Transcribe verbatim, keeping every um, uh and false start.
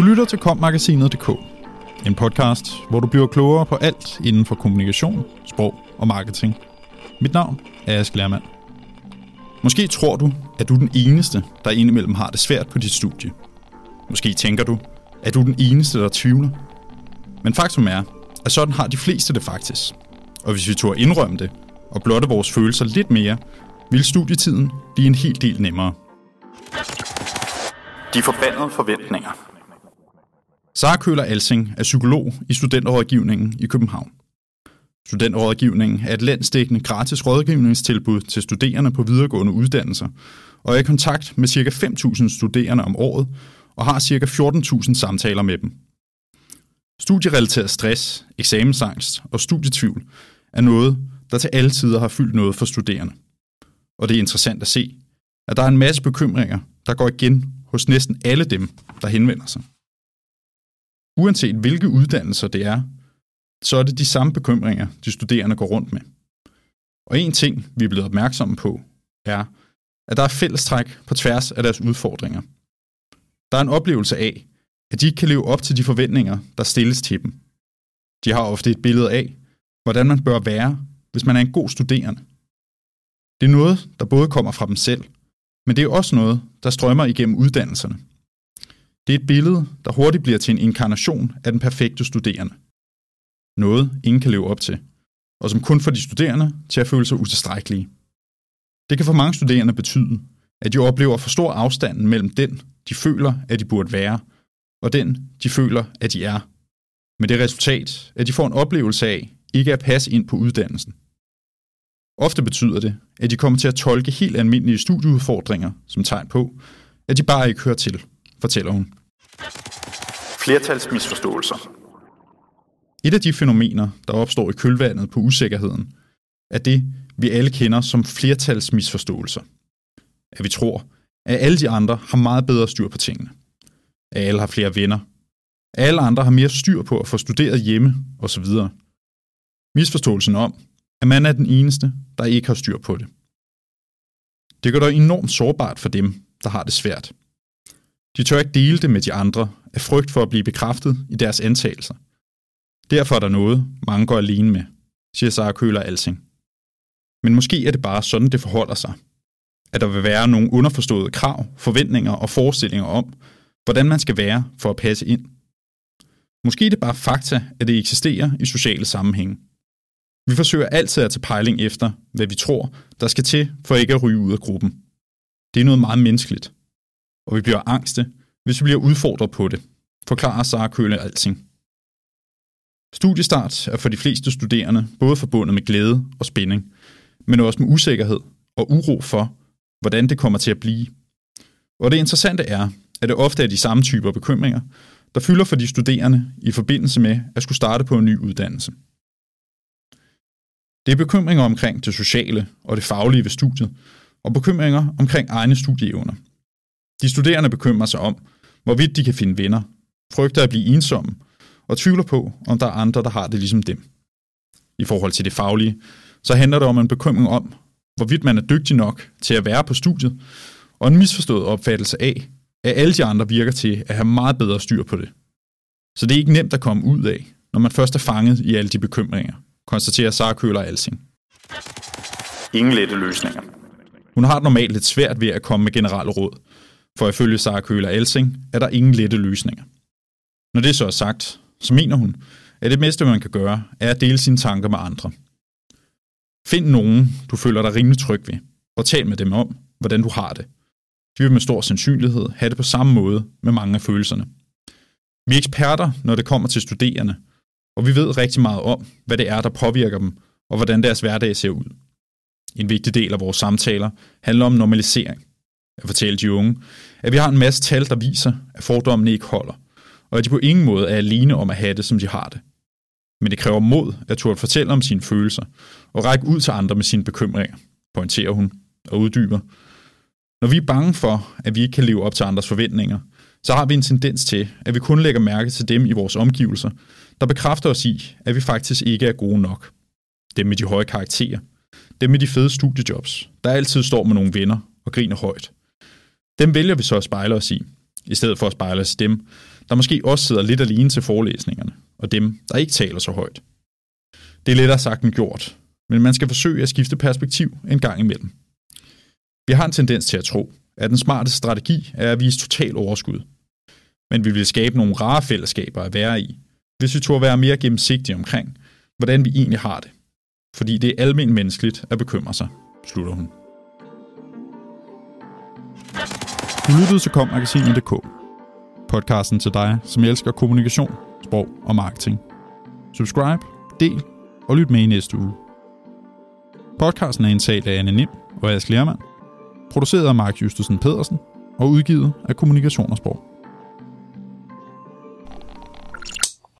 Du lytter til kom-magasinet punktum dk, en podcast, hvor du bliver klogere på alt inden for kommunikation, sprog og marketing. Mit navn er Aske Lermann. Måske tror du, at du er den eneste, der indimellem har det svært på dit studie. Måske tænker du, at du er den eneste, der tvivler. Men faktum er, at sådan har de fleste det faktisk. Og hvis vi tør indrømme det og blotte vores følelser lidt mere, vil studietiden blive en hel del nemmere. De forbandede forventninger. Sara Køhler-Alsing er psykolog i Studenterrådgivningen i København. Studenterrådgivningen er et landsdækkende gratis rådgivningstilbud til studerende på videregående uddannelser, og er i kontakt med ca. fem tusind studerende om året, og har ca. fjorten tusind samtaler med dem. Studierelateret stress, eksamensangst og studietvivl er noget, der til alle tider har fyldt noget for studerende. Og det er interessant at se, at der er en masse bekymringer, der går igen hos næsten alle dem, der henvender sig. Uanset hvilke uddannelser det er, så er det de samme bekymringer, de studerende går rundt med. Og en ting, vi er blevet opmærksomme på, er, at der er fællestræk på tværs af deres udfordringer. Der er en oplevelse af, at de ikke kan leve op til de forventninger, der stilles til dem. De har ofte et billede af, hvordan man bør være, hvis man er en god studerende. Det er noget, der både kommer fra dem selv, men det er også noget, der strømmer igennem uddannelserne. Det er et billede, der hurtigt bliver til en inkarnation af den perfekte studerende. Noget, ingen kan leve op til, og som kun får de studerende til at føle sig utilstrækkelige. Det kan for mange studerende betyde, at de oplever for stor afstand mellem den, de føler, at de burde være, og den, de føler, at de er. Med det resultat, at de får en oplevelse af ikke at passe ind på uddannelsen. Ofte betyder det, at de kommer til at tolke helt almindelige studieudfordringer som tegn på, at de bare ikke hører til, fortæller hun. Flertalsmisforståelser. Et af de fænomener, der opstår i kølvandet på usikkerheden, er det, vi alle kender som flertalsmisforståelser. At vi tror, at alle de andre har meget bedre styr på tingene. At alle har flere venner. At alle andre har mere styr på at få studeret hjemme osv. Misforståelsen om, at man er den eneste, der ikke har styr på det. Det gør dog enormt sårbart for dem, der har det svært. De tør ikke dele det med de andre af frygt for at blive bekræftet i deres antagelser. Derfor er der noget, mange går alene med, siger Sara Køhler-Alsing. Men måske er det bare sådan, det forholder sig. At der vil være nogle underforståede krav, forventninger og forestillinger om, hvordan man skal være for at passe ind. Måske er det bare fakta, at det eksisterer i sociale sammenhænge. Vi forsøger altid at tage pejling efter, hvad vi tror, der skal til for ikke at ryge ud af gruppen. Det er noget meget menneskeligt. Og vi bliver angste, hvis vi bliver udfordret på det, forklarer Sara Køhler-Alsing. Studiestart er for de fleste studerende både forbundet med glæde og spænding, men også med usikkerhed og uro for, hvordan det kommer til at blive. Og det interessante er, at det ofte er de samme typer bekymringer, der fylder for de studerende i forbindelse med at skulle starte på en ny uddannelse. Det er bekymringer omkring det sociale og det faglige ved studiet, og bekymringer omkring egne studieevner. De studerende bekymrer sig om, hvorvidt de kan finde venner, frygter at blive ensomme, og tvivler på, om der er andre, der har det ligesom dem. I forhold til det faglige, så handler det om en bekymring om, hvorvidt man er dygtig nok til at være på studiet, og en misforstået opfattelse af, at alle de andre virker til at have meget bedre styr på det. Så det er ikke nemt at komme ud af, når man først er fanget i alle de bekymringer, konstaterer Sara Køhler-Alsing. Ingen lette løsninger. Hun har normalt lidt svært ved at komme med generelle råd, for ifølge Sara Køhler-Alsing er der ingen lette løsninger. Når det så er sagt, så mener hun, at det meste, man kan gøre, er at dele sine tanker med andre. Find nogen, du føler dig rimelig tryg ved, og tal med dem om, hvordan du har det. De vil med stor sandsynlighed have det på samme måde med mange af følelserne. Vi er eksperter, når det kommer til studerende, og vi ved rigtig meget om, hvad det er, der påvirker dem, og hvordan deres hverdag ser ud. En vigtig del af vores samtaler handler om normalisering. At fortælle de unge, at vi har en masse tal, der viser, at fordommene ikke holder, og at de på ingen måde er alene om at have det, som de har det. Men det kræver mod at turde fortælle om sine følelser og række ud til andre med sine bekymringer, pointerer hun og uddyber. Når vi er bange for, at vi ikke kan leve op til andres forventninger, så har vi en tendens til, at vi kun lægger mærke til dem i vores omgivelser, der bekræfter os i, at vi faktisk ikke er gode nok. Dem med de høje karakterer, dem med de fede studiejobs, der altid står med nogle venner og griner højt. Dem vælger vi så at spejle os i, i stedet for at spejle os i dem, der måske også sidder lidt alene til forelæsningerne, og dem, der ikke taler så højt. Det er lettere sagt end gjort, men man skal forsøge at skifte perspektiv en gang imellem. Vi har en tendens til at tro, at den smarte strategi er at vise total overskud. Men vi vil skabe nogle rare fællesskaber at være i, hvis vi turde være mere gennemsigtige omkring, hvordan vi egentlig har det. Fordi det er almen menneskeligt at bekymre sig, slutter hun. Du lyttede til kom-magasinet punktum d k. Podcasten til dig, som elsker kommunikation, sprog og marketing. Subscribe, del og lyt med i næste uge. Podcasten er indtalt af Anne Nim og Aske Lermann, produceret af Mark Justesen Pedersen og udgivet af Kommunikation og Sprog.